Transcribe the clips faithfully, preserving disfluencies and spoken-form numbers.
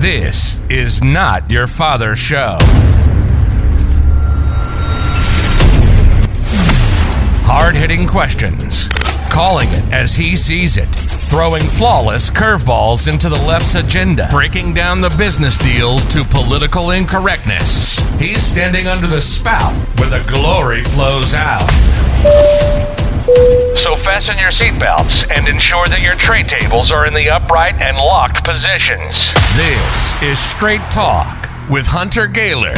This is not your father's show. Hard-hitting questions, calling it as he sees it, throwing flawless curveballs into the left's agenda, breaking down the business deals to political incorrectness. He's standing under the spout where the glory flows out. So fasten your seatbelts and ensure that your tray tables are in the upright and locked positions. This is Straight Talk with Hunter Gaylor.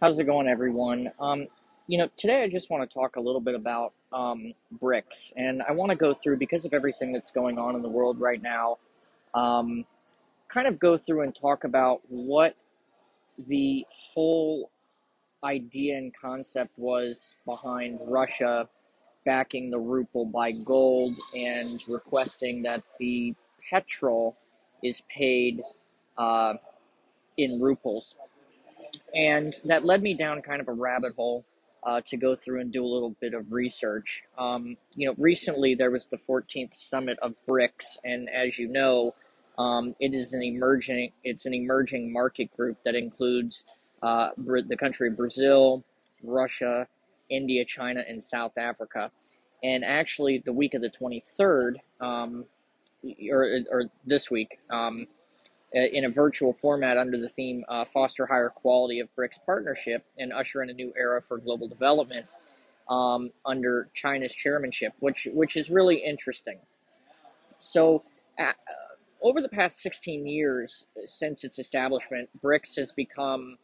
How's it going, everyone? Um, you know, today I just want to talk a little bit about um, BRICS, and I want to go through, because of everything that's going on in the world right now, um, kind of go through and talk about what the whole idea and concept was behind Russia backing the ruble by gold and requesting that the petrol is paid uh, in rubles. And that led me down kind of a rabbit hole uh, to go through and do a little bit of research. Um, you know, recently there was the fourteenth summit of BRICS, and as you know, um, it is an emerging it's an emerging market group that includes uh, the country of Brazil, Russia, India, China, and South Africa. And actually, the week of the twenty-third, um, or, or this week. Um, in a virtual format under the theme uh, Foster Higher Quality of BRICS Partnership and Usher in a New Era for Global Development um, under China's chairmanship, which which is really interesting. So uh, over the past sixteen years since its establishment, BRICS has become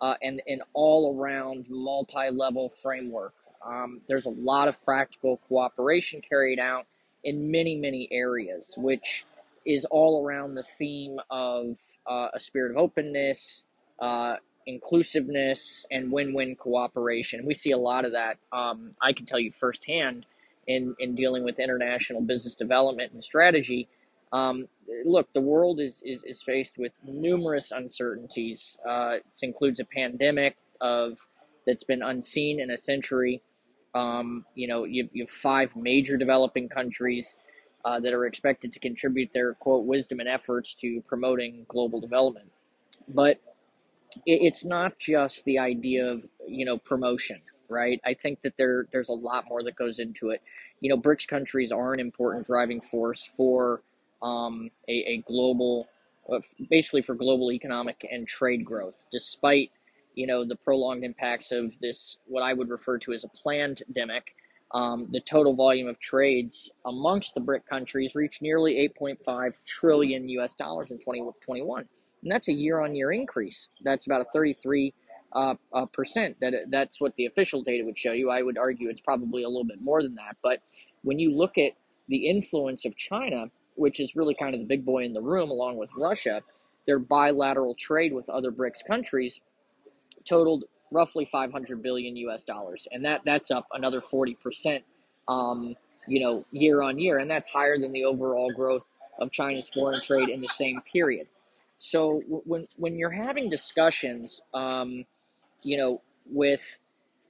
uh, an, an all-around multi-level framework. Um, there's a lot of practical cooperation carried out in many, many areas, which is all around the theme of uh, a spirit of openness, uh, inclusiveness, and win-win cooperation. We see a lot of that, um, I can tell you firsthand, in, in dealing with international business development and strategy. Um, look, the world is, is, is faced with numerous uncertainties. Uh, this includes a pandemic of that's been unseen in a century. Um, you know, you, you have five major developing countries Uh, that are expected to contribute their, quote, wisdom and efforts to promoting global development. But it, it's not just the idea of, you know, promotion, right? I think that there there's a lot more that goes into it. You know, BRICS countries are an important driving force for um, a, a global, uh, basically for global economic and trade growth, despite, you know, the prolonged impacts of this, what I would refer to as a plandemic. Um, the total volume of trades amongst the BRIC countries reached nearly eight point five trillion U S dollars in twenty twenty-one, and that's a year-on-year increase. That's about a thirty-three percent. Uh, uh, percent. That that's what the official data would show you. I would argue it's probably a little bit more than that. But when you look at the influence of China, which is really kind of the big boy in the room, along with Russia, their bilateral trade with other BRICS countries totaled roughly five hundred billion U S dollars, and that that's up another forty percent, um, you know, year on year, and that's higher than the overall growth of China's foreign trade in the same period. So when when you're having discussions, um, you know, with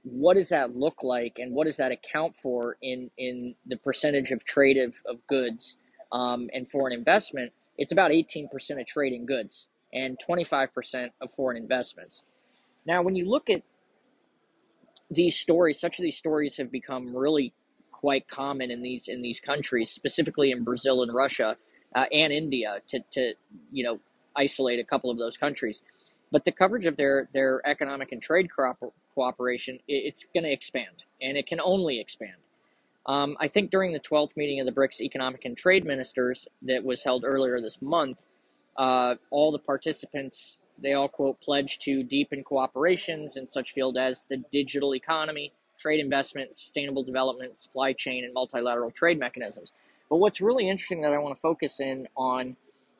what does that look like and what does that account for in in the percentage of trade of, of goods um, and foreign investment, it's about eighteen percent of trade in goods and twenty-five percent of foreign investments. Now, when you look at these stories, such of these stories have become really quite common in these in these countries, specifically in Brazil and Russia uh, and India, to, to you know isolate a couple of those countries. But the coverage of their their economic and trade cooperation, it's going to expand, and it can only expand. Um, I think during the twelfth meeting of the BRICS Economic and Trade Ministers that was held earlier this month, uh, all the participants, they all, quote, pledge to deepen cooperations in such fields as the digital economy, trade investment, sustainable development, supply chain, and multilateral trade mechanisms. But what's really interesting that I want to focus in on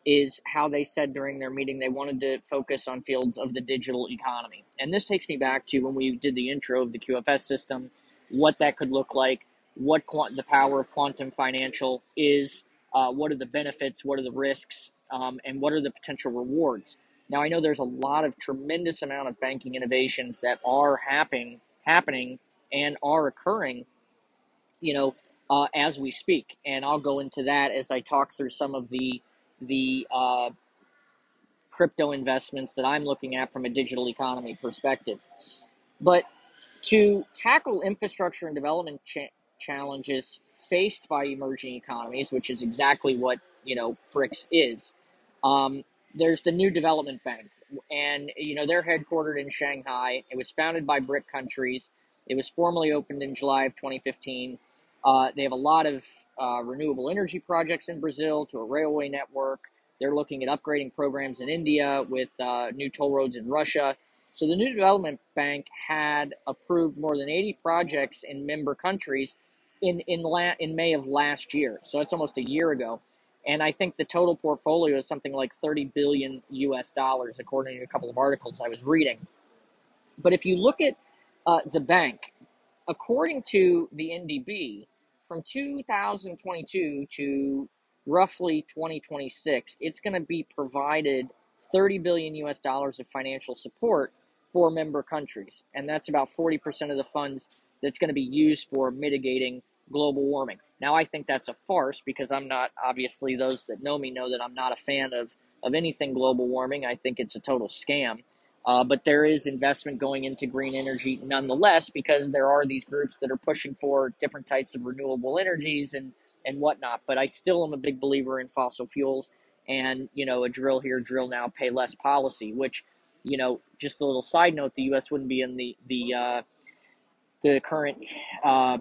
is how they said during their meeting they wanted to focus on fields of the digital economy. And this takes me back to when we did the intro of the Q F S system, what that could look like, what quant- the power of quantum financial is, uh, what are the benefits, what are the risks, um, and what are the potential rewards. Now, I know there's a lot of tremendous amount of banking innovations that are happening, happening and are occurring, you know, uh, as we speak. And I'll go into that as I talk through some of the the uh, crypto investments that I'm looking at from a digital economy perspective. But to tackle infrastructure and development cha- challenges faced by emerging economies, which is exactly what, you know, BRICS is, um, there's the New Development Bank. And, you know, they're headquartered in Shanghai. It was founded by BRIC countries. It was formally opened in July of twenty fifteen. Uh, they have a lot of uh, renewable energy projects in Brazil to a railway network. They're looking at upgrading programs in India with uh, new toll roads in Russia. So the New Development Bank had approved more than eighty projects in member countries in in, la- in May of last year. So that's almost a year ago. And I think the total portfolio is something like thirty billion U S dollars, according to a couple of articles I was reading. But if you look at uh, the bank, according to the N D B, from two thousand twenty-two to roughly twenty twenty-six, it's going to be provided thirty billion U S dollars of financial support for member countries. And that's about forty percent of the funds that's going to be used for mitigating global warming. Now, I think that's a farce because I'm not, obviously, those that know me know that I'm not a fan of, of anything global warming. I think it's a total scam. Uh, but there is investment going into green energy nonetheless, because there are these groups that are pushing for different types of renewable energies and, and whatnot. But I still am a big believer in fossil fuels and, you know, a drill here, drill now, pay less policy, which, you know, just a little side note, the U S wouldn't be in the, the, uh, the current uh,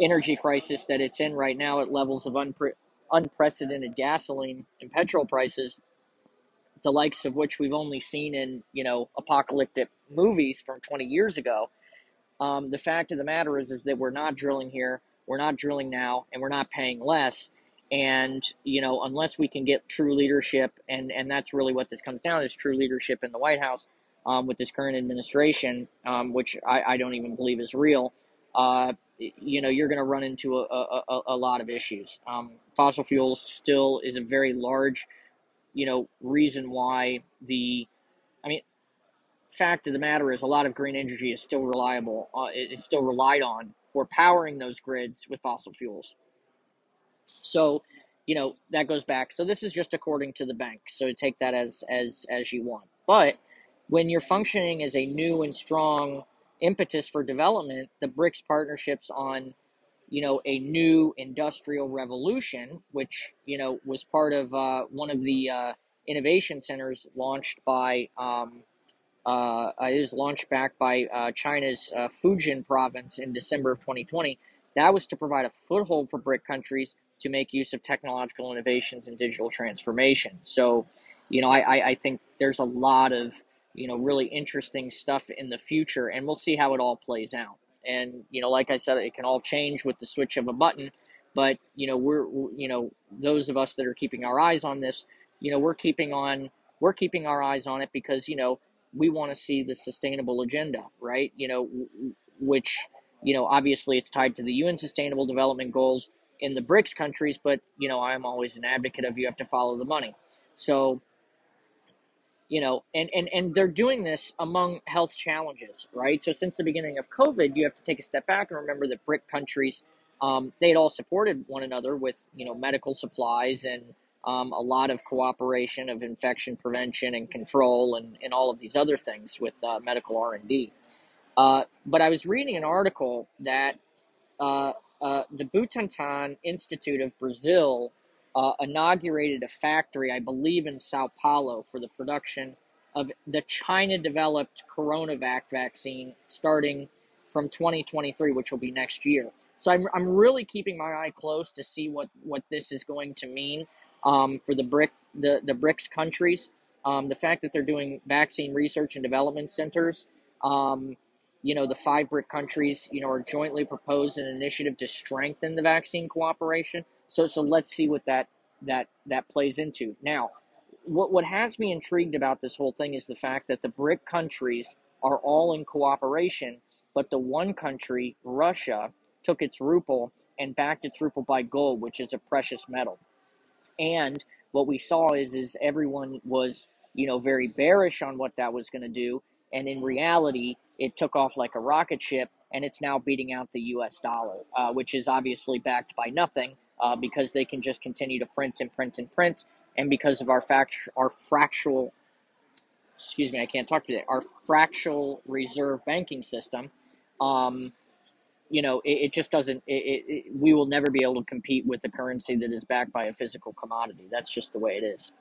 energy crisis that it's in right now at levels of unpre- unprecedented gasoline and petrol prices, the likes of which we've only seen in, you know, apocalyptic movies from twenty years ago. Um, the fact of the matter is, is that we're not drilling here, we're not drilling now, and we're not paying less. And, you know, unless we can get true leadership, and, and that's really what this comes down is true leadership in the White House um, with this current administration, um, which I, I don't even believe is real, uh, you know, you're going to run into a, a, a lot of issues. Um, fossil fuels still is a very large you know, reason why the, I mean, fact of the matter is a lot of green energy is still reliable, uh, is still relied on for powering those grids with fossil fuels. So, you know, that goes back. So this is just according to the bank. So take that as, as, as you want. But when you're functioning as a new and strong impetus for development, the BRICS partnerships on, you know, a new industrial revolution, which, you know, was part of uh, one of the uh, innovation centers launched by, um, uh, it was launched back by uh, China's uh, Fujian province in December of twenty twenty. That was to provide a foothold for BRIC countries to make use of technological innovations and digital transformation. So, you know, I, I think there's a lot of, you know, really interesting stuff in the future, and we'll see how it all plays out. And, you know, like I said, it can all change with the switch of a button. But, you know, we're, you know, those of us that are keeping our eyes on this, you know, we're keeping on, we're keeping our eyes on it because, you know, we want to see the sustainable agenda, right? You know, which, you know, obviously it's tied to the U N Sustainable Development Goals in the BRICS countries. But, you know, I'm always an advocate of you have to follow the money. So, you know, and, and, and they're doing this among health challenges, right? So since the beginning of COVID, you have to take a step back and remember that BRIC countries, um, they had all supported one another with, you know, medical supplies and um, a lot of cooperation of infection prevention and control and, and all of these other things with uh, medical R and D. Uh, but I was reading an article that uh, uh, the Butantan Institute of Brazil Uh, inaugurated a factory, I believe, in Sao Paulo for the production of the China-developed Coronavac vaccine starting from twenty twenty-three, which will be next year. So I'm I'm really keeping my eye close to see what, what this is going to mean um, for the BRIC, the, the BRICS countries. Um, the fact that they're doing vaccine research and development centers, um, you know, the five BRIC countries, you know, are jointly proposed an initiative to strengthen the vaccine cooperation. So so let's see what that that that plays into. Now, what what has me intrigued about this whole thing is the fact that the BRIC countries are all in cooperation, but the one country, Russia, took its ruble and backed its ruble by gold, which is a precious metal. And what we saw is, is everyone was, you know, very bearish on what that was going to do. And in reality, it took off like a rocket ship, and it's now beating out the U S dollar, uh, which is obviously backed by nothing, uh, because they can just continue to print and print and print. And because of our fact, our fractional, excuse me, I can't talk today, our fractional reserve banking system, um, you know, it, it just doesn't, it, it, it, we will never be able to compete with a currency that is backed by a physical commodity. That's just the way it is.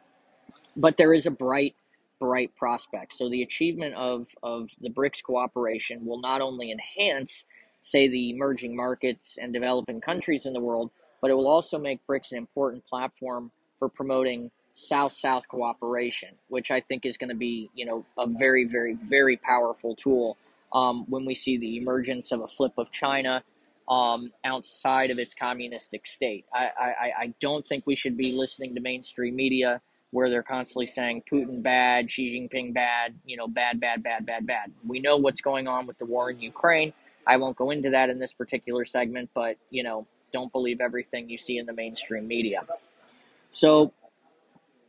But there is a bright, bright prospect. So the achievement of, of the BRICS cooperation will not only enhance, say, the emerging markets and developing countries in the world, but it will also make BRICS an important platform for promoting South-South cooperation, which I think is going to be, you know, a very, very, very powerful tool um, when we see the emergence of a flip of China um, outside of its communistic state. I, I, I don't think we should be listening to mainstream media where they're constantly saying Putin bad, Xi Jinping bad, you know, bad, bad, bad, bad, bad. We know what's going on with the war in Ukraine. I won't go into that in this particular segment, but, you know, don't believe everything you see in the mainstream media. So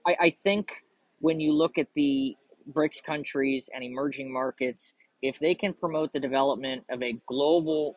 I, I think when you look at the BRICS countries and emerging markets, if they can promote the development of a global,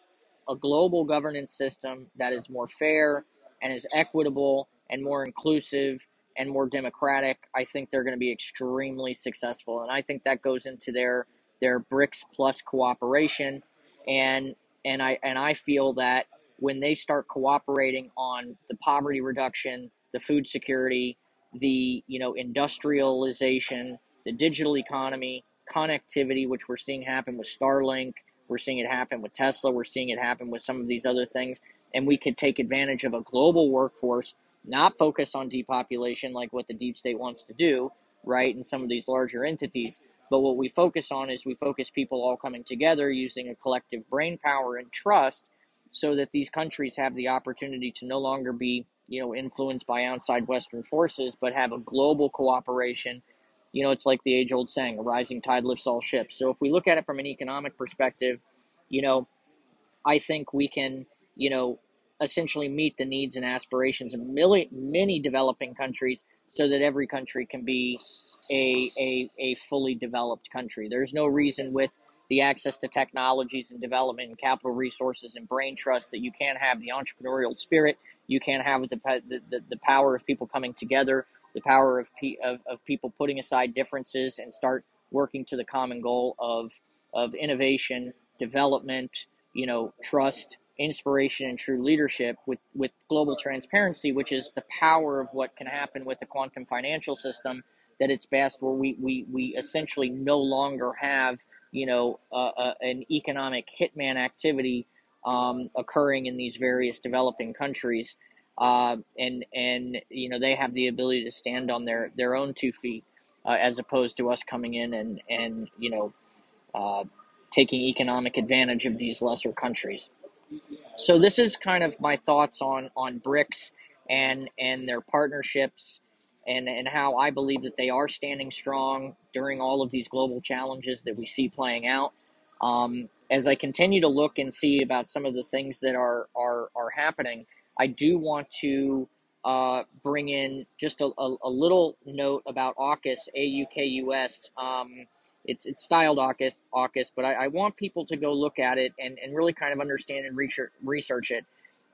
a global governance system that is more fair and is equitable and more inclusive and more democratic, I think they're going to be extremely successful. And I think that goes into their their BRICS plus cooperation. And and I and I feel that when they start cooperating on the poverty reduction, the food security, the, you know, industrialization, the digital economy, connectivity, which we're seeing happen with Starlink, we're seeing it happen with Tesla, we're seeing it happen with some of these other things, and we could take advantage of a global workforce, not focus on depopulation like what the deep state wants to do, right, in some of these larger entities. But what we focus on is we focus people all coming together using a collective brain power and trust so that these countries have the opportunity to no longer be, you know, influenced by outside Western forces, but have a global cooperation. You know, it's like the age-old saying, a rising tide lifts all ships. So if we look at it from an economic perspective, you know, I think we can, you know, essentially meet the needs and aspirations of many, many developing countries so that every country can be a, a, a fully developed country. There's no reason with the access to technologies and development and capital resources and brain trust that you can't have the entrepreneurial spirit, you can't have the, the, the power of people coming together, the power of, pe of, of people putting aside differences and start working to the common goal of, of innovation, development, you know, trust, inspiration, and true leadership with, with global transparency, which is the power of what can happen with the quantum financial system, that it's best where we, we, we essentially no longer have, you know, uh, uh, an economic hitman activity um, occurring in these various developing countries. Uh, and, and, you know, they have the ability to stand on their, their own two feet uh, as opposed to us coming in and, and you know, uh, taking economic advantage of these lesser countries. So this is kind of my thoughts on, on BRICS and, and their partnerships and, and how I believe that they are standing strong during all of these global challenges that we see playing out. Um, as I continue to look and see about some of the things that are, are, are happening, I do want to uh, bring in just a, a, a little note about AUKUS, A U K U S. Um, It's, it's styled AUKUS, AUKUS but I, I want people to go look at it and, and really kind of understand and research, research it.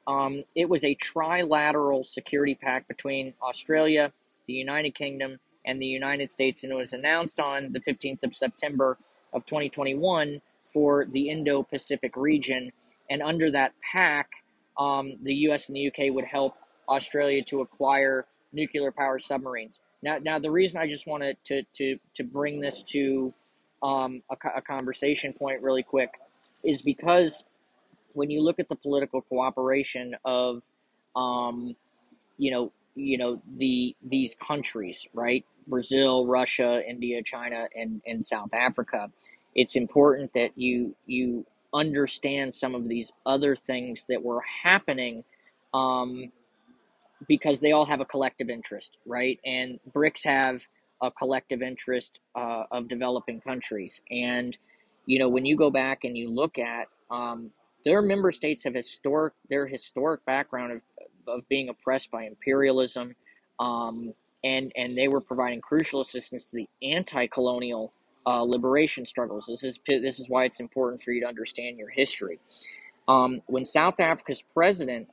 Um, it was a trilateral security pact between Australia, the United Kingdom, and the United States, and it was announced on the fifteenth of September of twenty twenty-one for the Indo-Pacific region. And under that pact, um, the U S and the U K would help Australia to acquire nuclear power submarines. Now, now the reason I just wanted to, to, to bring this to um, a, a conversation point really quick is because when you look at the political cooperation of, um, you know, you know, the, these countries, right? Brazil, Russia, India, China, and, and South Africa, it's important that you, you understand some of these other things that were happening, um, because they all have a collective interest, right? And BRICS have a collective interest uh, of developing countries. And, you know, when you go back and you look at um, Their member states have historic, their historic background of, of being oppressed by imperialism, um, and, and they were providing crucial assistance to the anti-colonial uh, liberation struggles. This is, this is why it's important for you to understand your history. Um, when South Africa's president,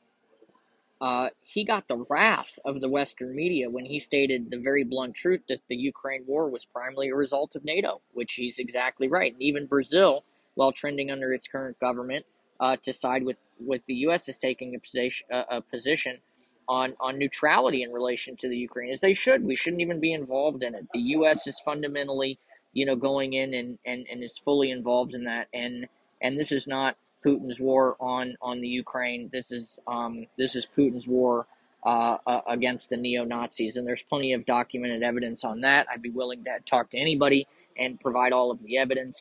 uh, he got the wrath of the Western media when he stated the very blunt truth that the Ukraine war was primarily a result of NATO, which he's exactly right. And even Brazil, while trending under its current government, Uh, to side with, with the U S is taking a position, uh, a position on, on neutrality in relation to the Ukraine, as they should. We shouldn't even be involved in it. The U S is fundamentally, you know, going in and, and, and is fully involved in that. And and this is not Putin's war on, on the Ukraine. This is um this is Putin's war uh, uh, against the neo-Nazis. And there's plenty of documented evidence on that. I'd be willing to talk to anybody and provide all of the evidence.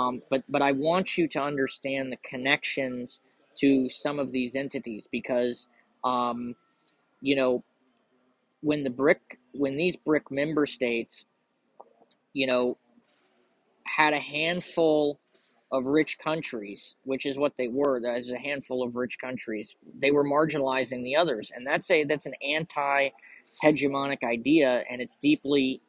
Um, but, but I want you to understand the connections to some of these entities, because, um, you know, when the BRIC, when these BRIC member states, you know, had a handful of rich countries, which is what they were, that is a handful of rich countries, they were marginalizing the others. And that's a, that's an anti-hegemonic idea, and it's deeply,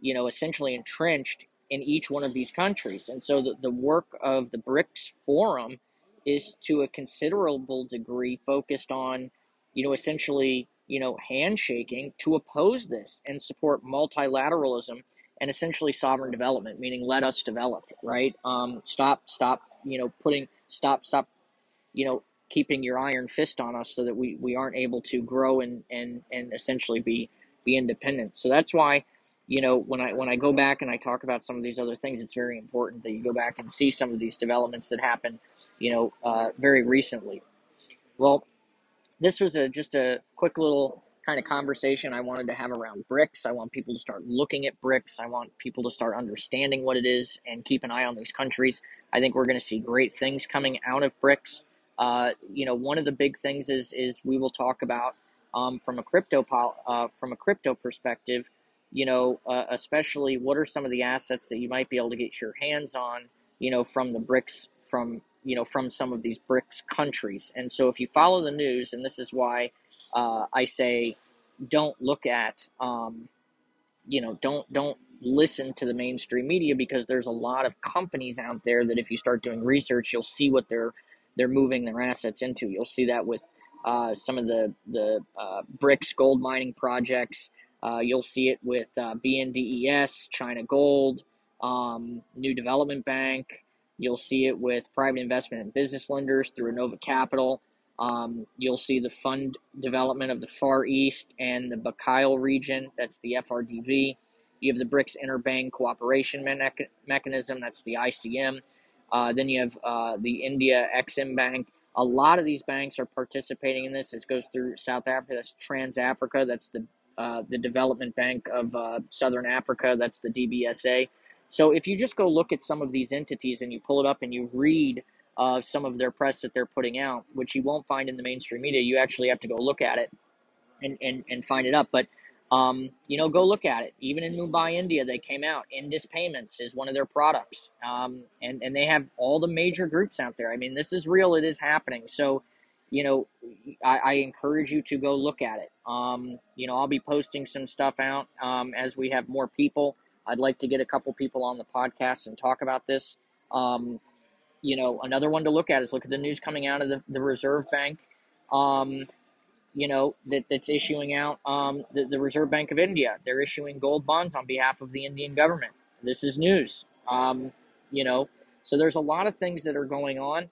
you know, essentially entrenched in each one of these countries. And so the, the work of the BRICS Forum is to a considerable degree focused on, you know, essentially, you know, handshaking to oppose this and support multilateralism and essentially sovereign development, meaning let us develop, right? Um, stop, stop, you know, putting, stop, stop, you know, keeping your iron fist on us so that we, we aren't able to grow and, and, and essentially be, be independent. So that's why, you know, when I when I go back and I talk about some of these other things, it's very important that you go back and see some of these developments that happened, you know, uh, very recently. Well, this was a, just a quick little kind of conversation I wanted to have around BRICS. I want people to start looking at BRICS. I want people to start understanding what it is and keep an eye on these countries. I think we're going to see great things coming out of BRICS. Uh, you know, one of the big things is is we will talk about um, from a crypto uh, from a crypto perspective. You know, uh, especially what are some of the assets that you might be able to get your hands on, you know, from the BRICS, from, you know, from some of these BRICS countries. And so if you follow the news, and this is why uh, I say don't look at, um, you know, don't don't listen to the mainstream media, because there's a lot of companies out there that if you start doing research, you'll see what they're they're moving their assets into. You'll see that with uh, some of the, the uh, BRICS gold mining projects. Uh, you'll see it with uh, B N D E S, China Gold, um, New Development Bank. You'll see it with private investment and business lenders through Innova Capital. Um, you'll see the fund development of the Far East and the Bakayle region. That's the F R D V. You have the BRICS Interbank Cooperation me- Mechanism. That's the I C M. Uh, then you have uh, the India Exim Bank. A lot of these banks are participating in this. This goes through South Africa. That's TransAfrica. That's the Uh, the Development Bank of uh, Southern Africa, that's the D B S A. So if you just go look at some of these entities and you pull it up and you read uh, some of their press that they're putting out, which you won't find in the mainstream media, you actually have to go look at it and, and, and find it up. But, um, you know, go look at it. Even in Mumbai, India, they came out. Indus Payments is one of their products. Um, and, and they have all the major groups out there. I mean, this is real. It is happening. So, you know, I, I encourage you to go look at it. Um, you know, I'll be posting some stuff out um, as we have more people. I'd like to get a couple people on the podcast and talk about this. Um, you know, another one to look at is look at the news coming out of the, the Reserve Bank, um, you know, that, that's issuing out um, the, the Reserve Bank of India. They're issuing gold bonds on behalf of the Indian government. This is news, um, you know. So there's a lot of things that are going on.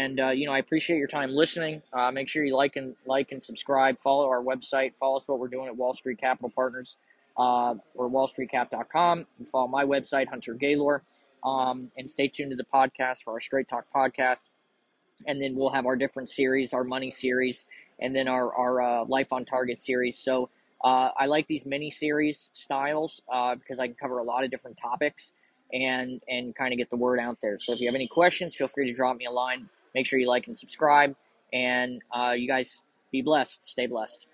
And, uh, you know, I appreciate your time listening. Uh, make sure you like and like and subscribe. Follow our website. Follow us what we're doing at Wall Street Capital Partners uh, or wall street cap dot com. And follow my website, Hunter Gaylor. Um, and stay tuned to the podcast for our Straight Talk podcast. And then we'll have our different series, our money series, and then our, our uh, Life on Target series. So uh, I like these mini series styles uh, because I can cover a lot of different topics. and and kind of get the word out there. So if you have any questions, feel free to drop me a line. Make sure you like and subscribe. And uh, you guys be blessed. Stay blessed.